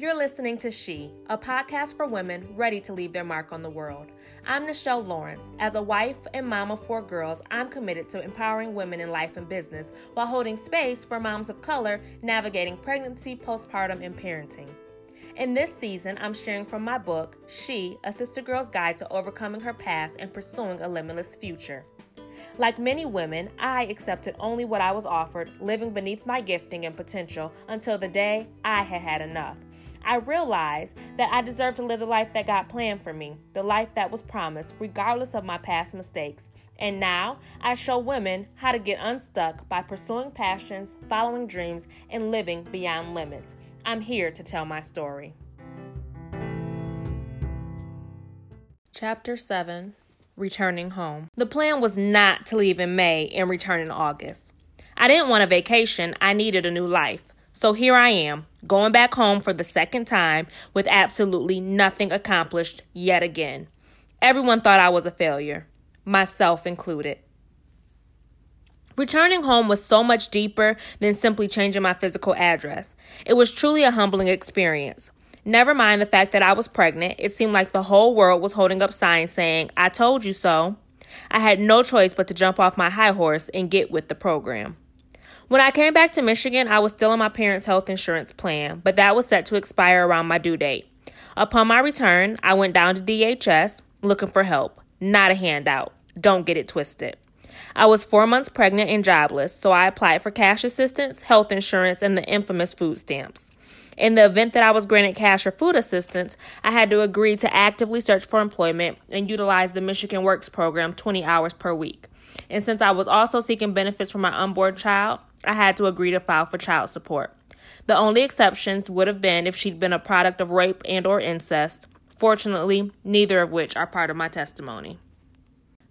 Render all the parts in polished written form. You're listening to She, a podcast for women ready to leave their mark on the world. I'm Nichelle Lawrence. As a wife and mom of 4 girls, I'm committed to empowering women in life and business while holding space for moms of color navigating pregnancy, postpartum, and parenting. In this season, I'm sharing from my book, She, A Sister Girl's Guide to Overcoming Her Past and Pursuing a Limitless Future. Like many women, I accepted only what I was offered, living beneath my gifting and potential until the day I had had enough. I realized that I deserved to live the life that God planned for me, the life that was promised, regardless of my past mistakes. And now, I show women how to get unstuck by pursuing passions, following dreams, and living beyond limits. I'm here to tell my story. Chapter 7, Returning Home. The plan was not to leave in May and return in August. I didn't want a vacation. I needed a new life. So here I am, going back home for the second time with absolutely nothing accomplished yet again. Everyone thought I was a failure, myself included. Returning home was so much deeper than simply changing my physical address. It was truly a humbling experience. Never mind the fact that I was pregnant, it seemed like the whole world was holding up signs saying, "I told you so." I had no choice but to jump off my high horse and get with the program. When I came back to Michigan, I was still on my parents' health insurance plan, but that was set to expire around my due date. Upon my return, I went down to DHS looking for help, not a handout. Don't get it twisted. I was 4 months pregnant and jobless, so I applied for cash assistance, health insurance, and the infamous food stamps. In the event that I was granted cash or food assistance, I had to agree to actively search for employment and utilize the Michigan Works program 20 hours per week. And since I was also seeking benefits for my unborn child, I had to agree to file for child support. The only exceptions would have been if she'd been a product of rape and/or incest. Fortunately, neither of which are part of my testimony.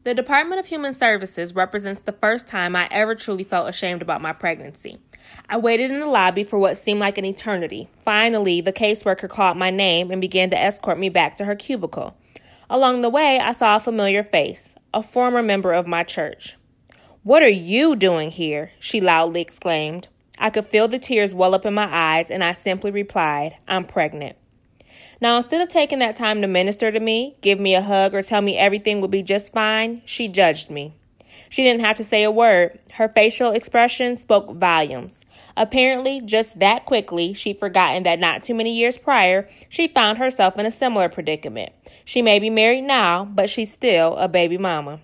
The Department of Human Services represents the first time I ever truly felt ashamed about my pregnancy. I waited in the lobby for what seemed like an eternity. Finally, the caseworker called my name and began to escort me back to her cubicle. Along the way, I saw a familiar face, a former member of my church. "What are you doing here?" she loudly exclaimed. I could feel the tears well up in my eyes, and I simply replied, "I'm pregnant." Now, instead of taking that time to minister to me, give me a hug, or tell me everything would be just fine, she judged me. She didn't have to say a word. Her facial expression spoke volumes. Apparently, just that quickly, she'd forgotten that not too many years prior, she found herself in a similar predicament. She may be married now, but she's still a baby mama.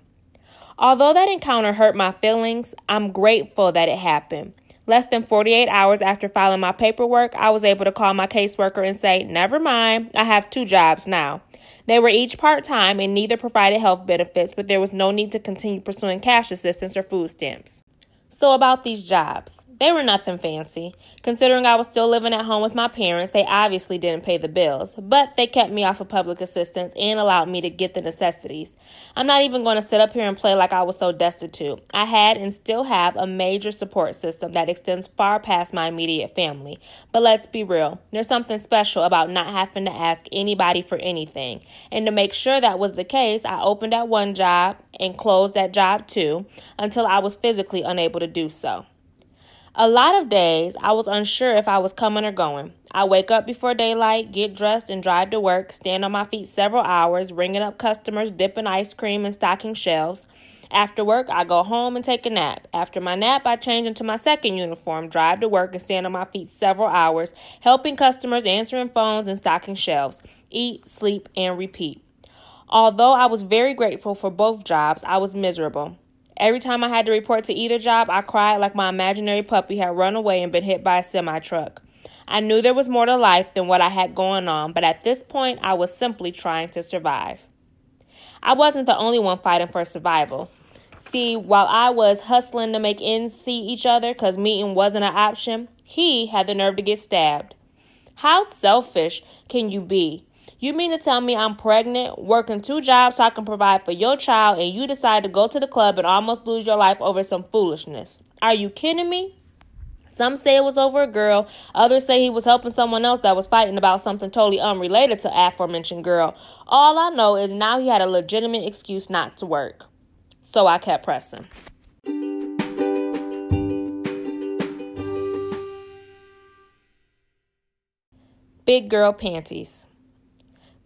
Although that encounter hurt my feelings, I'm grateful that it happened. Less than 48 hours after filing my paperwork, I was able to call my caseworker and say, "Never mind, I have 2 jobs now." They were each part-time and neither provided health benefits, but there was no need to continue pursuing cash assistance or food stamps. So about these jobs, they were nothing fancy. Considering I was still living at home with my parents, they obviously didn't pay the bills, but they kept me off of public assistance and allowed me to get the necessities. I'm not even going to sit up here and play like I was so destitute. I had and still have a major support system that extends far past my immediate family. But let's be real, there's something special about not having to ask anybody for anything. And to make sure that was the case, I opened at one job and closed at job 2 until I was physically unable to do so. A lot of days, I was unsure if I was coming or going. I wake up before daylight, get dressed, and drive to work, stand on my feet several hours, ringing up customers, dipping ice cream, and stocking shelves. After work, I go home and take a nap. After my nap, I change into my second uniform, drive to work, and stand on my feet several hours, helping customers, answering phones, and stocking shelves. Eat, sleep, and repeat. Although I was very grateful for both jobs, I was miserable. Every time I had to report to either job, I cried like my imaginary puppy had run away and been hit by a semi-truck. I knew there was more to life than what I had going on, but at this point, I was simply trying to survive. I wasn't the only one fighting for survival. See, while I was hustling to make ends see each other because meeting wasn't an option, he had the nerve to get stabbed. How selfish can you be? You mean to tell me I'm pregnant, working 2 jobs so I can provide for your child, and you decide to go to the club and almost lose your life over some foolishness? Are you kidding me? Some say it was over a girl. Others say he was helping someone else that was fighting about something totally unrelated to aforementioned girl. All I know is now he had a legitimate excuse not to work. So I kept pressing. Big girl panties.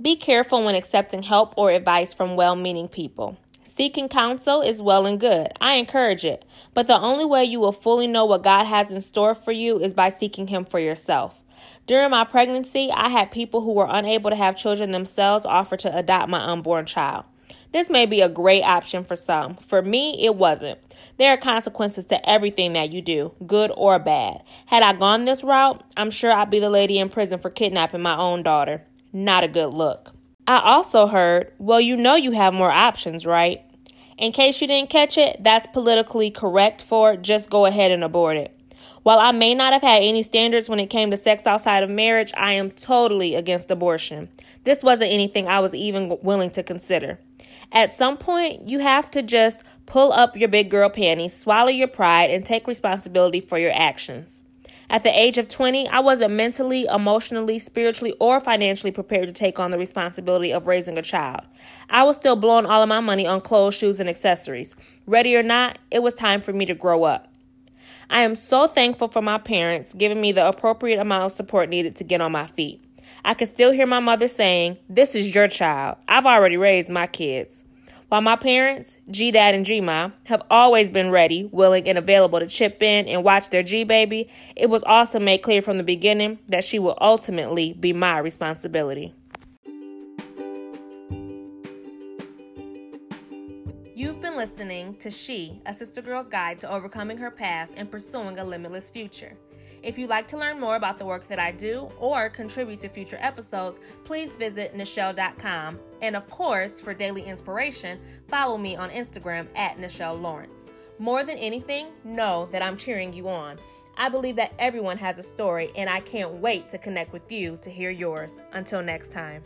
Be careful when accepting help or advice from well-meaning people. Seeking counsel is well and good. I encourage it. But the only way you will fully know what God has in store for you is by seeking Him for yourself. During my pregnancy, I had people who were unable to have children themselves offer to adopt my unborn child. This may be a great option for some. For me, it wasn't. There are consequences to everything that you do, good or bad. Had I gone this route, I'm sure I'd be the lady in prison for kidnapping my own daughter. Not a good look. I also heard, well, you know you have more options, right? In case you didn't catch it, that's politically correct for just go ahead and abort it. While I may not have had any standards when it came to sex outside of marriage, I am totally against abortion. This wasn't anything I was even willing to consider. At some point, you have to just pull up your big girl panties, swallow your pride, and take responsibility for your actions. At the age of 20, I wasn't mentally, emotionally, spiritually, or financially prepared to take on the responsibility of raising a child. I was still blowing all of my money on clothes, shoes, and accessories. Ready or not, it was time for me to grow up. I am so thankful for my parents giving me the appropriate amount of support needed to get on my feet. I can still hear my mother saying, "This is your child. I've already raised my kids." While my parents, G-Dad and G-Ma, have always been ready, willing, and available to chip in and watch their G-Baby, it was also made clear from the beginning that she will ultimately be my responsibility. You've been listening to She, a Sister Girl's Guide to Overcoming Her Past and Pursuing a Limitless Future. If you'd like to learn more about the work that I do or contribute to future episodes, please visit nichelle.com. And of course, for daily inspiration, follow me on Instagram @NichelleLawrence. More than anything, know that I'm cheering you on. I believe that everyone has a story, and I can't wait to connect with you to hear yours. Until next time.